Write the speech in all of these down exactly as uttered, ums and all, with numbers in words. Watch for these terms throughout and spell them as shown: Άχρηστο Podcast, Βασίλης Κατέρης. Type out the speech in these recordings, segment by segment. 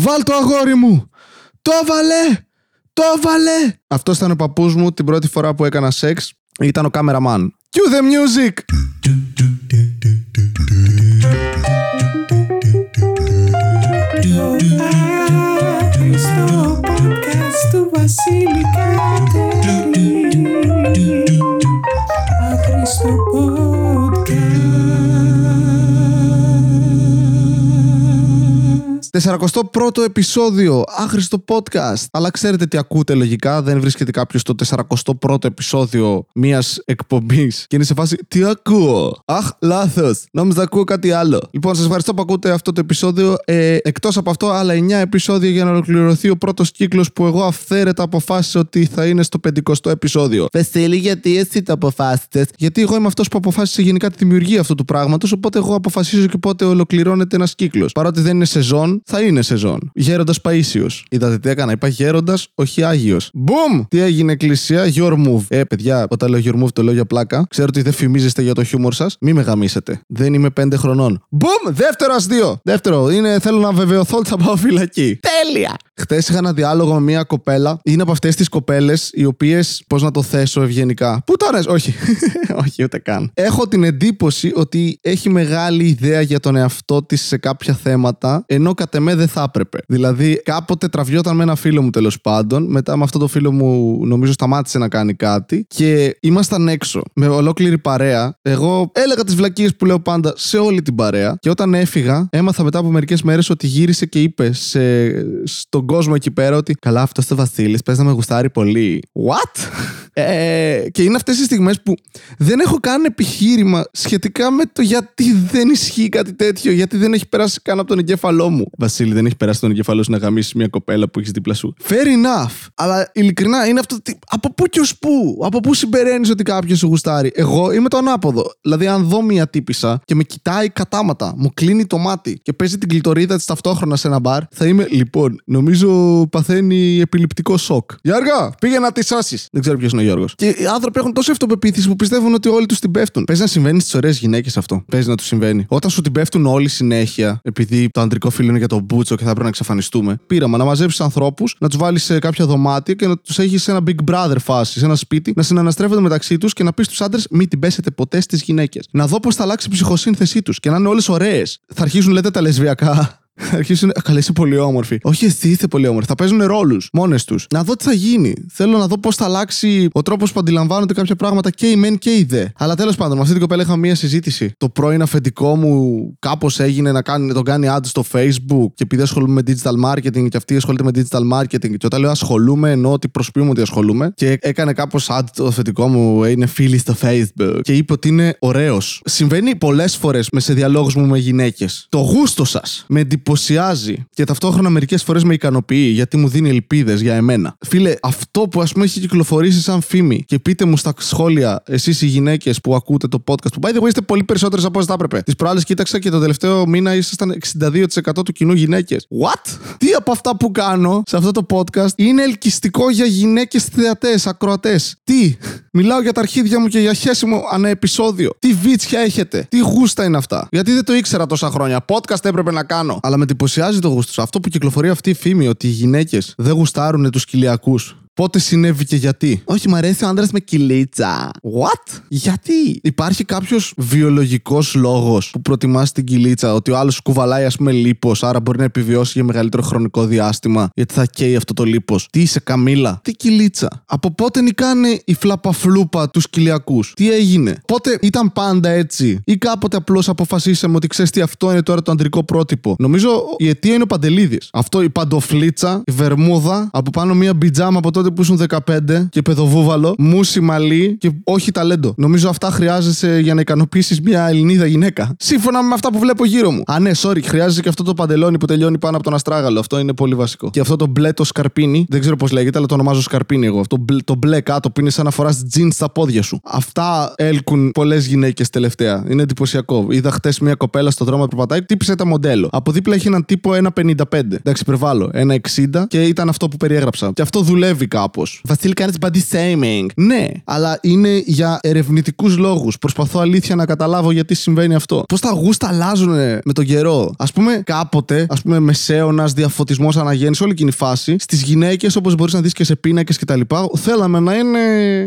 Βάλ το αγόρι μου! Το βάλε! Το βάλε! Αυτός ήταν ο παππούς μου την πρώτη φορά που έκανα σεξ. Ήταν ο κάμεραμαν. Cue the music! Άχρηστο podcast του Βασίλη Κατέρη. Άχρηστο podcast. σαράντα πρώτο επεισόδιο. Άχρηστο podcast. Αλλά ξέρετε τι ακούτε λογικά. Δεν βρίσκεται κάποιος στο σαράντα πρώτο επεισόδιο μιας εκπομπής και είναι σε φάση τι ακούω. Αχ, λάθος. Νόμιζα ακούω κάτι άλλο. Λοιπόν, σας ευχαριστώ που ακούτε αυτό το επεισόδιο. Ε, εκτός από αυτό, άλλα εννιά επεισόδια για να ολοκληρωθεί ο πρώτος κύκλος που εγώ αυθαίρετα αποφάσισα ότι θα είναι στο πεντηκοστό επεισόδιο. Βασίλη, γιατί εσύ το αποφάσισες? Γιατί εγώ είμαι αυτός που αποφάσισε γενικά τη δημιουργία αυτού του πράγματος. Οπότε εγώ αποφασίζω και πότε ολοκληρώνεται ένας κύκλος. Παρότι δεν είναι σεζόν, θα είναι σεζόν. Γέροντας Παΐσιος. Είδατε τι έκανα? Είπα γέροντας, όχι Άγιος. Μπούμ! Τι έγινε, Εκκλησία? Your move. Ε, παιδιά, όταν λέω your move, το λέω για πλάκα. Ξέρω ότι δεν φημίζεστε για το χιούμορ σας. Μη με γαμίσετε. Δεν είμαι πέντε χρονών. Μπούμ! Δεύτερο αστείο. Δεύτερο, είναι θέλω να βεβαιωθώ ότι θα πάω φυλακή. Τέλεια! Χτες είχα ένα διάλογο με μια κοπέλα. Είναι από αυτές τις κοπέλες οι οποίες, πώς να το θέσω ευγενικά. Πού τάρες? Όχι. Όχι, ούτε καν. Έχω την εντύπωση ότι έχει μεγάλη ιδέα για τον εαυτό της σε κάποια θέματα, ενώ κατ' εμέ δεν θα έπρεπε. Δηλαδή, κάποτε τραβιόταν με ένα φίλο μου, τέλος πάντων. Μετά με αυτό το φίλο μου, νομίζω, σταμάτησε να κάνει κάτι και ήμασταν έξω με ολόκληρη παρέα. Εγώ έλεγα τις βλακίες που λέω πάντα σε όλη την παρέα. Και όταν έφυγα, έμαθα μετά από μερικές μέρες ότι γύρισε και είπε σε... στον κόσμο εκεί πέρα ότι καλά, αυτός το Βασίλης, πες να με γουστάρει πολύ. What? Ε, και είναι αυτές οι στιγμές που δεν έχω καν επιχείρημα σχετικά με το γιατί δεν ισχύει κάτι τέτοιο, γιατί δεν έχει περάσει καν από τον εγκέφαλό μου. Βασίλη, δεν έχει περάσει τον εγκέφαλό σου να γαμίσεις μια κοπέλα που έχεις δίπλα σου. Fair enough. Αλλά ειλικρινά είναι αυτό ότι από πού και ως πού, από πού συμπεραίνεις ότι κάποιος σου γουστάρει. Εγώ είμαι το ανάποδο. Δηλαδή, αν δω μια τύπισσα και με κοιτάει κατάματα, μου κλείνει το μάτι και παίζει την κλειτορίδα της ταυτόχρονα σε ένα μπαρ, θα είμαι λοιπόν, νομίζω παθαίνει επιληπτικό σοκ. Γιώργο, πήγε να τη σάσει. Δεν ξέρω ποιο είναι ο Γιώργος. Και οι άνθρωποι έχουν τόσο αυτοπεποίθηση που πιστεύουν ότι όλοι του την πέφτουν. Παίζει να συμβαίνει στις ωραίες γυναίκες αυτό. Παίζει να του συμβαίνει. Όταν σου την πέφτουν όλοι συνέχεια, επειδή το αντρικό φίλο είναι για τον μπούτσο και θα πρέπει να εξαφανιστούμε. Πείραμα να μαζέψει ανθρώπους, να του βάλει σε κάποια δωμάτια και να του έχει σε ένα big brother φάση, σε ένα σπίτι, να συναναστρέφονται μεταξύ του και να πει στους άντρες μην την πέσετε ποτέ στις γυναίκες. Να δω πώς θα αλλάξει η ψυχοσύνθεσή του και να είναι όλες ωραίες. Θα αρχίσουν, λέτε, τα λεσβιακά. Αρχίσουν. Καλά, είσαι πολύ όμορφη. Όχι, εσύ είσαι πολύ όμορφη. Θα παίζουν ρόλους μόνες τους. Να δω τι θα γίνει. Θέλω να δω πώς θα αλλάξει ο τρόπος που αντιλαμβάνονται κάποια πράγματα και οι μεν και οι δε. Αλλά τέλος πάντων, με αυτή την κοπέλα είχαμε μία συζήτηση. Το πρώην αφεντικό μου κάπως έγινε να, κάνει, να τον κάνει ad στο Facebook. Και επειδή ασχολούμαι με digital marketing και αυτή ασχολείται με digital marketing. Και όταν λέω ασχολούμαι, εννοώ ότι προσποιούμε ότι ασχολούμαι. Και έκανε κάπως ad το αφεντικό μου. Είναι φίλη στο Facebook. Και είπε ότι είναι ωραίος. Συμβαίνει πολλές φορές σε διαλόγους μου με γυναίκες. Το γούστο σας με εντυπωσιάζει. Και ταυτόχρονα μερικές φορές με ικανοποιεί γιατί μου δίνει ελπίδες για εμένα. Φίλε, αυτό που ας πούμε έχει κυκλοφορήσει σαν φήμη, και πείτε μου στα σχόλια εσείς οι γυναίκες που ακούτε το podcast, που by the way είστε πολύ περισσότερες από όσο θα έπρεπε. Τις προάλλες κοίταξα και το τελευταίο μήνα ήσασταν εξήντα δύο τοις εκατό του κοινού γυναίκες. What? Τι από αυτά που κάνω σε αυτό το podcast είναι ελκυστικό για γυναίκες θεατές, ακροατές? Τι? Μιλάω για τα αρχίδια μου και για χέσιμο ανά επεισόδιο. Τι βίτσια έχετε? Τι γούστα είναι αυτά? Γιατί δεν το ήξερα τόσα χρόνια. Podcast έπρεπε να κάνω. Αλλά με εντυπωσιάζει το γούστο. Αυτό που κυκλοφορεί αυτή η φήμη ότι οι γυναίκες δεν γουστάρουν τους κοιλιακούς. Πότε συνέβη και γιατί? Όχι, μ' αρέσει ο άντρας με κυλίτσα. What? Γιατί? Υπάρχει κάποιος βιολογικός λόγος που προτιμάς την κυλίτσα? Ότι ο άλλος κουβαλάει, ας πούμε, λίπος, άρα μπορεί να επιβιώσει για μεγαλύτερο χρονικό διάστημα, γιατί θα καίει αυτό το λίπος. Τι είσαι, Καμίλα? Τι κυλίτσα? Από πότε νικάνε η φλαπαφλούπα τους κοιλιακούς? Τι έγινε? Πότε ήταν πάντα έτσι? Ή κάποτε απλώς αποφασίσαμε ότι ξέρεις τι, αυτό είναι τώρα το αντρικό πρότυπο? Νομίζω η αιτία είναι ο Παντελίδης. Αυτό η παντοφλίτσα, η βερμούδα, από πάνω μία μπιτζάμα από τότε που ήσουν δεκαπέντε και παιδοβούβαλο, μουσι μαλλί και όχι ταλέντο. Νομίζω αυτά χρειάζεσαι για να ικανοποιήσεις μια Ελληνίδα γυναίκα. Σύμφωνα με αυτά που βλέπω γύρω μου. Α, ναι, sorry, χρειάζεσαι και αυτό το παντελόνι που τελειώνει πάνω από τον αστράγαλο. Αυτό είναι πολύ βασικό. Και αυτό το μπλε το σκαρπίνι, δεν ξέρω πώς λέγεται, αλλά το ονομάζω σκαρπίνι εγώ. Αυτό το μπλε κάτω που είναι σαν να φοράς τζιν στα πόδια σου. Αυτά έλκουν πολλές γυναίκες τελευταία. Είναι εντυπωσιακό. Είδα χτες μια κοπέλα στον δρόμο που περπατάει, τύπησε τα μοντέλο. Από δίπλα είχε έναν τύπο ένα πενήντα πέντε. Εντάξει, υπερβάλλω. ένα εξήντα και ήταν αυτό που περιέγραψα. Και αυτό δουλεύει. κάπως. Βασίλη, κάνεις body shaming. Ναι, αλλά είναι για ερευνητικούς λόγους. Προσπαθώ αλήθεια να καταλάβω γιατί συμβαίνει αυτό. Πώς τα γούστα αλλάζουν με τον καιρό. Ας πούμε, κάποτε, ας πούμε, μεσαίωνας, διαφωτισμός, αναγέννηση, όλη εκείνη η φάση, στις γυναίκες, όπως μπορείς να δεις και σε πίνακες κτλ., θέλαμε να είναι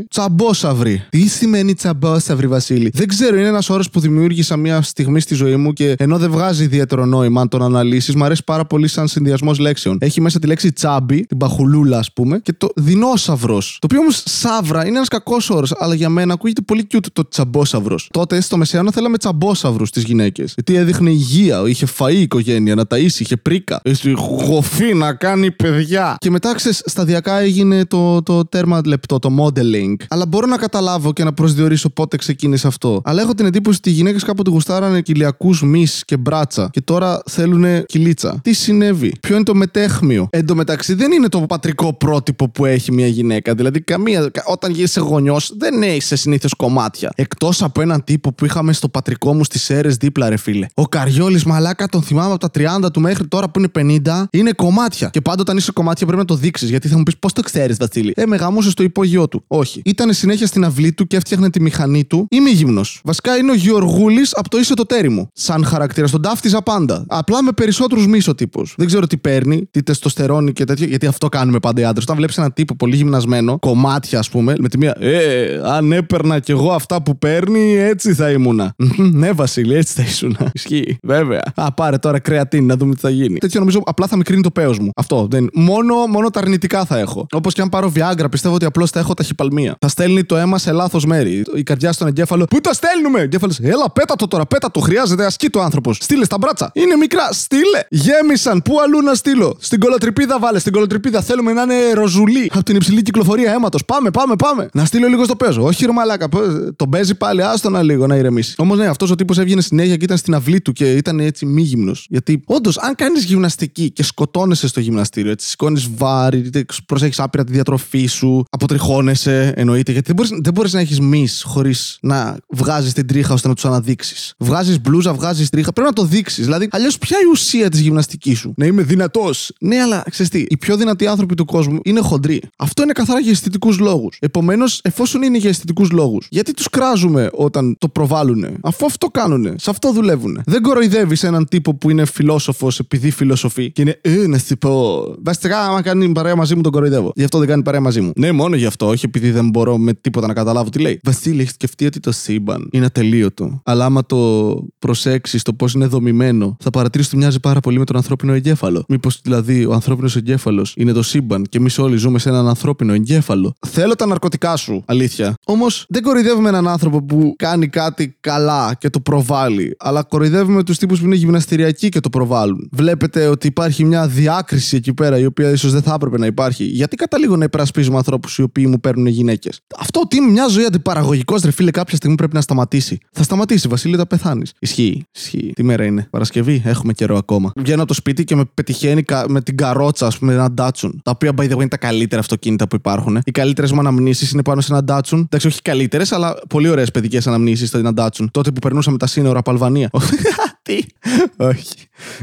τσαμπόσαυροι. Τι σημαίνει τσαμπόσαυροι, Βασίλη? Δεν ξέρω, είναι ένας όρος που δημιούργησα μια στιγμή στη ζωή μου και ενώ δεν βγάζει ιδιαίτερο νόημα αν τον αναλύσεις, μου αρέσει πάρα πολύ σαν συνδυασμός λέξεων. Έχει μέσα τη λέξη τσάμπι, την παχουλούλα, ας πούμε, και το δεινόσαυρος. Το οποίο όμως σαύρα είναι ένας κακός όρος, αλλά για μένα ακούγεται πολύ cute το τσαμπόσαυρος. Τότε στο Μεσαίωνα θέλαμε τσαμπόσαυρους στις γυναίκες. Γιατί έδειχνε υγεία, είχε φαΐ η οικογένεια, να ταΐσει, είχε πρίκα, είχε γοφή να κάνει παιδιά. Και μετά ξέρεις, σταδιακά έγινε το, το τέρμα λεπτό, το modeling. Αλλά μπορώ να καταλάβω και να προσδιορίσω πότε ξεκίνησε αυτό. Αλλά έχω την εντύπωση ότι οι γυναίκες κάποτε γουστάρανε κοιλιακούς μυς και μπράτσα. Και τώρα θέλουν κυλίτσα. Τι συνέβη? Ποιο είναι το μετέχμιο? Εν τω μεταξύ δεν είναι το πατρικό πρότυπο που έχει μια γυναίκα. Δηλαδή, καμία, όταν γίνεσαι γονιός, δεν έχεις συνήθως κομμάτια. Εκτός από έναν τύπο που είχαμε στο πατρικό μου στις Σέρρες δίπλα, ρε φίλε. Ο Καριόλης, μαλάκα, τον θυμάμαι από τα τριάντα του μέχρι τώρα που είναι πενήντα, είναι κομμάτια. Και πάντα όταν είσαι κομμάτια πρέπει να το δείξεις. Γιατί θα μου πεις, πώς το ξέρεις, Βασίλη? Ε, με γαμούσε στο υπόγειό του. Όχι. Ήταν συνέχεια στην αυλή του και έφτιαχνε τη μηχανή του. Είμαι γυμνός. Βασικά είναι ο Γεωργούλης από το Είσαι το τέρι μου. Σαν χαρακτήρα, τον ταύτιζα πάντα. Απλά με περισσότερους μίσο τύπους. Δεν ξέρω τι παίρνει, τι τεστοστερώνει και τέτοιο, γιατί αυτό κάνουμε πάντα οι άντρες. Όταν βλέπεις έναν τύπο πολύ γυμνασμένο, κομμάτια ας πούμε, με τη μία, Ε, αν έπαιρνα κι εγώ αυτά που παίρνει, έτσι θα ήμουνα. Ναι, Βασίλη, έτσι θα ήσουν. Ισχύει, βέβαια. Α, πάρε τώρα κρεατίνη, να δούμε τι θα γίνει. Τέτοιο νομίζω απλά θα μικρύνει το πέος μου. Αυτό δεν. Μόνο, μόνο τα αρνητικά θα έχω. Όπως και αν πάρω Viagra, πιστεύω ότι απλώς θα έχω ταχυπαλμία. Θα στέλνει το αίμα σε λάθος μέρη. Η καρδιά στον εγκέφαλο. Πού τα στέλνουμε! Εγκέφαλος, έλα, πέτα το τώρα, πέτα το. Χρειάζεται, ασκεί το άνθρωπος. Στείλε στα μπράτσα. Είναι μικρά, στείλε. Γέμισαν, πού αλλού να στείλω? Στην κολοτρυπίδα βάλε, στην κολοτρυπίδα θέλουμε να είναι ροζουλή. Από την υψηλή κυκλοφορία αίματος. Πάμε, πάμε, πάμε. Να στείλω λίγο στο πέος. Όχι, ρε μαλάκα, τον παίζει πάλι, άστο να λίγο να ηρεμήσει. Όμως ναι, αυτός ο τύπος έβγαινε συνέχεια και ήταν στην αυλή του και ήταν έτσι μη γυμνός. Γιατί όντως, αν κάνεις γυμναστική και σκοτώνεσαι στο γυμναστήριο, έτσι σηκώνεις βάρη, προσέχεις άπειρα τη διατροφή σου, αποτριχώνεσαι, εννοείται, γιατί δεν μπορείς να έχεις μυς χωρίς να βγάζεις την τρίχα ώστε να τους αναδείξεις. Βγάζεις μπλούζα, βγάζεις τρίχα, πρέπει να το δείξεις. Δηλαδή, αλλιώς ποια η ουσία της γυμναστικής σου? Να είμαι δυνατός. Ναι, αλλά ξέρεις τι, οι πιο δυνατοί άνθρωποι του κόσμου είναι χοντροί. Αυτό είναι καθαρά για αισθητικούς λόγους. Επομένως, εφόσον είναι για αισθητικούς λόγους, γιατί τους κράζουμε όταν το προβάλλουνε? Αφού αυτό κάνουνε, σε αυτό δουλεύουνε. Δεν κοροϊδεύεις έναν τύπο που είναι φιλόσοφος επειδή φιλοσοφεί και είναι ε, να σου πω. Βασικά, άμα κάνει παρέα μαζί μου, τον κοροϊδεύω. Γι' αυτό δεν κάνει παρέα μαζί μου. Ναι, μόνο γι' αυτό, όχι επειδή δεν μπορώ με τίποτα να καταλάβω τι λέει. Βασίλη, έχεις σκεφτεί ότι το σύμπαν είναι ατελείωτο. Αλλά άμα το προσέξεις το πώς είναι δομημένο, θα παρατηρήσεις ότι μοιάζει πάρα πολύ με τον ανθρώπινο εγκέφαλο. Μήπως δηλαδή ο ανθρώπινος εγκέφαλος είναι το σύμπαν και εμείς όλοι ζούμε σε έναν ανθρώπινο εγκέφαλο? Θέλω τα ναρκωτικά σου, αλήθεια. Όμως δεν κοροϊδεύουμε έναν άνθρωπο που κάνει κάτι καλά και το προβάλλει, αλλά κοροϊδεύουμε τους τύπους που είναι γυμναστηριακοί και το προβάλλουν. Βλέπετε ότι υπάρχει μια διάκριση εκεί πέρα, η οποία ίσως δεν θα έπρεπε να υπάρχει. Γιατί καταλήγω να υπερασπίζουμε ανθρώπους οι οποίοι μου παίρνουν γυναίκες? Αυτό ότι είμαι μια ζωή αντιπαραγωγικός, ρε φίλε, κάποια στιγμή πρέπει να σταματήσει. Θα σταματήσει, Βασίλη, θα πεθάνεις. Ισχύει. Ισχύει. Τι μέρα είναι? Παρασκευή, έχουμε καιρό ακόμα. Βγαίνω από το σπίτι και με πετυχαίνει με την καρότσα, ας πούμε, έναν Datsun. Τα οποία, by the way, είναι τα καλύτερα αυτοκίνητα που υπάρχουν. Οι καλύτερες μου αναμνήσεις είναι πάνω σε έναν Datsun. Εντάξει, όχι καλύτερες, αλλά πολύ ωραίες παιδικές αναμνήσεις στο έναν Datsun. Τότε που περνούσαμε τα σύνορα από Αλβανία. Τι? Όχι.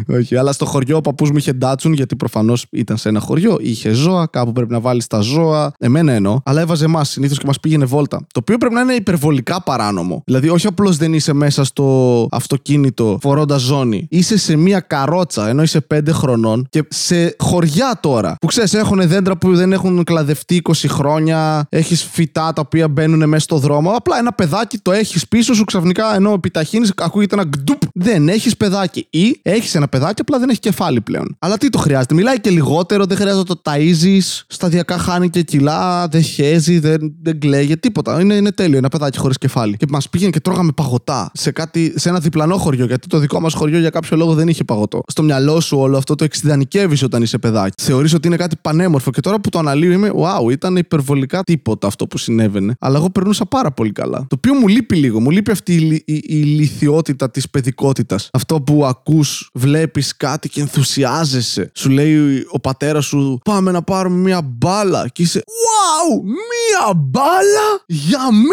Όχι. Αλλά στο χωριό ο παππούς μου είχε Datsun, γιατί προφανώς ήταν σε ένα χωριό, είχε ζώα, κάπου πρέπει να βάλεις τα ζώα. Εμένα εννοώ, αλλά έβαζε εμάς συνήθως και μας πήγαινε βόλτα. Το οποίο πρέπει να είναι υπερβολικά παράνομο. Δηλαδή, όχι απλώς δεν είσαι μέσα στο αυτοκίνητο φορώντας ζώνη, είσαι σε μία καρότσα ενώ είσαι πέντε χρονών και σε χωριά τώρα που ξέρεις έχουν δέντρα που δεν έχουν κλαδευτεί είκοσι χρόνια, έχεις φυτά τα οποία μπαίνουν μέσα στο δρόμο. Απλά ένα παιδάκι το έχεις πίσω σου ξαφνικά ενώ επιταχύνεις, ακούγεται ένα γκντουπ. Δεν έχεις παιδάκι. Ή έχεις ένα παιδάκι, απλά δεν έχει κεφάλι πλέον. Αλλά τι το χρειάζεται? Μιλάει και λιγότερο, δεν χρειάζεται το ταΐζεις, σταδιακά χάνει και κιλά, δεν χέζει, δεν, δεν κλαίγε, τίποτα. Είναι, είναι τέλειο ένα παιδάκι χωρίς κεφάλι. Και μας πήγαινε και τρώγαμε παγωτά σε, κάτι, σε ένα διπλανό χωριό, γιατί το δικό μας χωριό για κάποιο λόγο δεν είχε παγωτό. Στο μυαλό σου όλο αυτό το εξιδανικεύεις όταν είσαι παιδάκι. Θεωρείς ότι είναι κάτι πανέμορφο και τώρα που το αναλύω είμαι, wow, ήταν υπερβολικά τίποτα αυτό που συνέβαινε. Αλλά εγώ περνούσα πάρα πολύ καλά. Το οποίο μου λείπει λίγο, μου λείπει αυτή η, η, η, η λιθιότητα τη παιδικότητα. ποιότητας. Αυτό που ακούς, βλέπεις κάτι και ενθουσιάζεσαι. Σου λέει ο πατέρας σου, πάμε να πάρουμε μια μπάλα. Και είσαι, wow, μια μπάλα για μένα.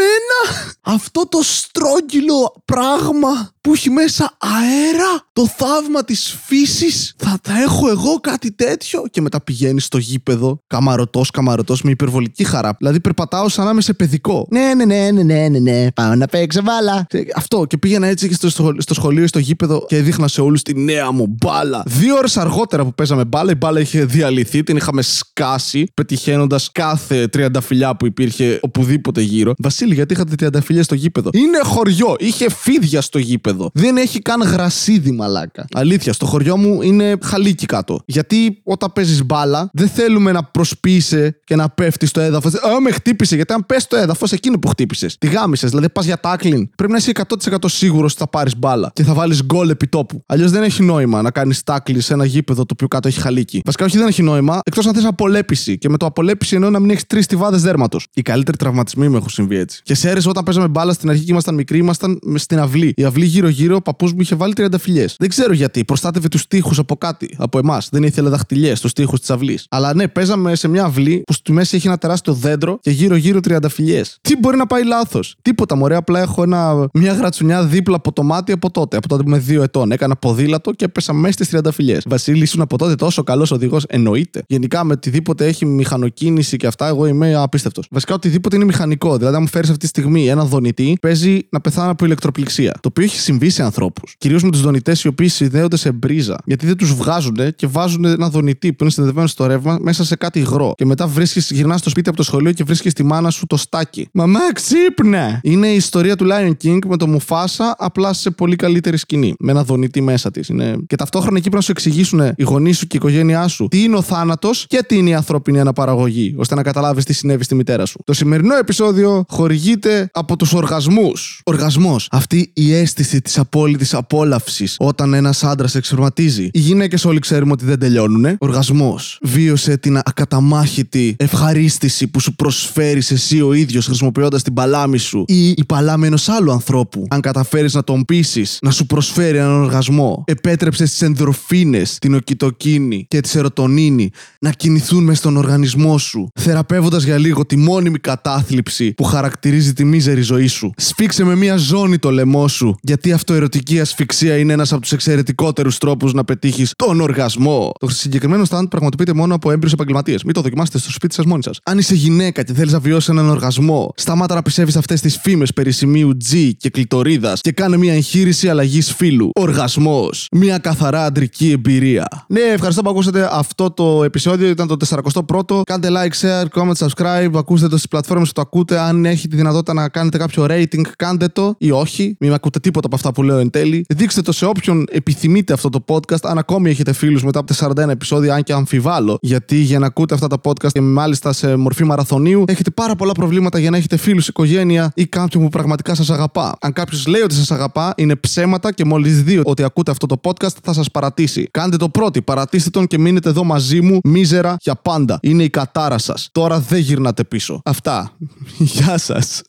Αυτό το στρόγγυλο πράγμα που έχει μέσα αέρα, το θαύμα της φύσης, θα τα έχω εγώ κάτι τέτοιο. Και μετά πηγαίνεις στο γήπεδο, καμαρωτός, καμαρωτός, με υπερβολική χαρά. Δηλαδή περπατάω σαν να είμαι σε παιδικό. Ναι, ναι, ναι, ναι, ναι, ναι, ναι. Πάω να παίξω μπάλα. Αυτό. Και πήγαινα έτσι και στο, στο σχολείο, στο γήπεδο και δείχνα σε όλους τη νέα μου μπάλα. Δύο ώρες αργότερα που παίζαμε μπάλα, η μπάλα είχε διαλυθεί, την είχαμε σκάσει, πετυχαίνοντας κάθε τριανταφυλλιά που υπήρχε οπουδήποτε γύρω. Βασίλη, γιατί είχατε τριανταφυλλιά στο γήπεδο? Είναι χωριό, είχε φίδια στο γήπεδο. Δεν έχει καν γρασίδι, μαλάκα. Αλήθεια, στο χωριό μου είναι χαλίκι κάτω. Γιατί όταν παίζεις μπάλα, δεν θέλουμε να προσποιείσαι και να πέφτεις στο έδαφος. Α, με χτύπησε, γιατί αν πες στο έδαφος, εκείνο που χτύπησες. Τη γάμισες, δηλαδή πας για τάκλιν. Πρέπει να είσαι εκατό τοις εκατό σίγουρος ότι θα πάρεις μπάλα και θα βάλεις γκολ επί τόπου. Αλλιώς δεν έχει νόημα να κάνεις τάκλιν σε ένα γήπεδο το οποίο κάτω έχει χαλίκι. Βασικά, όχι, δεν έχει νόημα, εκτός αν θες απολέπιση. Και με το απολέπιση εννοώ να μην έχεις τρεις τιβάδες δέρματος. Οι καλύτεροι τραυματισμοί μου έχουν συμβεί έτσι. Και σε έρεσε όταν παίζαμε μπάλα στην αρχή και ήμασταν μικροί, ήμασταν στην αυλή. Η αυλή γύρω-γύρω, ο παππούς μου είχε βάλει τριανταφυλλιές. Δεν ξέρω γιατί, προστάτευε τους τοίχους από κάτι, από εμάς. Δεν ήθελε δαχτυλιές στους τοίχους της αυλής. Αλλά ναι, παίζαμε σε μια αυλή που στη μέση έχει ένα τεράστιο δέντρο και γύρω-γύρω τριανταφυλλιές. Τι μπορεί να πάει λάθος? Τίποτα, μωρέ. Απλά έχω ένα, μια γρατσουνιά δίπλα από το μάτι από τότε. Από τότε που είμαι δύο ετών. Έκανα ποδήλατο και έπεσα μέσα στις τριανταφυλλιές. Βασίλη, ήσουν από τότε τόσο καλός οδηγός? Εννοείται. Γενικά με οτιδήποτε έχει μηχανοκίνηση και αυτά, εγώ είμαι απίστευτος. Βασικά οτιδήποτε είναι μηχανικό. Δηλαδή, αν μου φέρεις αυτή τη στιγμή ένα δονητή, παίζει να πεθάνω από ηλεκτροπληξία. Το οποίο έχει συμβεί σε ανθρώπους. Κυρίως με τους δονητές οι οποίοι συνδέονται σε μπρίζα. Γιατί δεν τους βγάζουν και βάζουν ένα δονητή που είναι συνδεδεμένο στο ρεύμα μέσα σε κάτι υγρό. Και μετά βρίσκεις, γυρνάς στο σπίτι από το σχολείο και βρίσκεις τη μάνα σου το στάκι. Μαμά, ξύπνε! Είναι η ιστορία του Lion King με το Mufasa, απλά σε πολύ καλύτερη σκηνή. Με ένα δονητή μέσα της. Είναι... Και ταυτόχρονα εκεί πρέπει να σου εξηγήσουν οι γονείς σου και η οικογένειά σου τι είναι ο θάνατος και τι είναι η ανθρώπινη αναπαραγωγή, ώστε να καταλάβεις τι συνέβη στη μητέρα σου. Το σημερινό επεισόδιο χορηγείται από τους οργασμούς. Οργασμός. Αυτή η αίσθηση της απόλυτης απόλαυσης όταν ένας άντρας εξορματίζει. Οι γυναίκες όλοι ξέρουμε ότι δεν τελειώνουνε. Οργασμός. Βίωσε την ακαταμάχητη ευχαρίστηση που σου προσφέρεις εσύ ο ίδιος χρησιμοποιώντας την παλάμη σου ή η παλάμη ενός άλλου ανθρώπου. Αν καταφέρεις να τον πείσεις να σου προσφέρει έναν οργασμό, επέτρεψες τις ενδορφίνες, την οκυτοκίνη και τη σερωτονίνη να κινηθούν μες στον οργανισμό σου, θεραπεύοντας για λίγο τη μόνιμη κατάθλιψη που χαρακτηρίζει τη μίζερη ζωή σου. Σφίξε με μία ζώνη το λαιμό σου, γιατί αυτοερωτική ασφυξία είναι ένας από τους εξαιρετικότερους τρόπους να πετύχεις τον οργασμό. Το συγκεκριμένο στάντ πραγματοποιείται μόνο από έμπειρους επαγγελματίες. Μην το δοκιμάσετε στο σπίτι σας μόνοι σας. Αν είσαι γυναίκα και θέλεις να βιώσεις έναν οργασμό, σταμάτα να πιστεύεις αυτές τις φήμες περί σημείου G και κλειτορίδας και κάνε μια εγχείρηση αλλαγής φύλου. Οργασμός. Μια καθαρά αντρική εμπειρία. Ναι, ευχαριστώ που ακούσατε αυτό το επεισόδιο. Ήταν το σαράντα πρώτο. Κάντε like, share, comment, subscribe. Ακούστε το στις πλατφόρμες που το ακούτε. Αν έχετε τη δυνατότητα να κάνετε κάποιο rating, κάντε το ή όχι. Μην ακούτε τίποτα από αυτά που λέω εν τέλει. Δείξτε το σε όποιον επιθυμείτε αυτό το podcast. Αν ακόμη έχετε φίλους μετά από τα σαράντα ένα επεισόδια, αν και αμφιβάλλω, γιατί για να ακούτε αυτά τα podcast και μάλιστα σε μορφή μαραθωνίου, έχετε πάρα πολλά προβλήματα για να έχετε φίλους, οικογένεια ή κάποιον που πραγματικά σας αγαπά. Αν κάποιος λέει ότι σας αγαπά, είναι ψέματα και μόλις δει ότι ακούτε αυτό το podcast θα σας παρατήσει. Κάντε το πρώτοι, παρατήστε τον και μείνετε εδώ μαζί μου μίζερα για πάντα. Είναι η κατάρα σας. Τώρα δεν γυρνάτε πίσω. Αυτά. Γεια σας.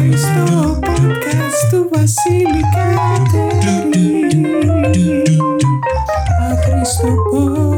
Άχρηστο podcast του Βασίλη Κατέρη. Άχρηστο podcast.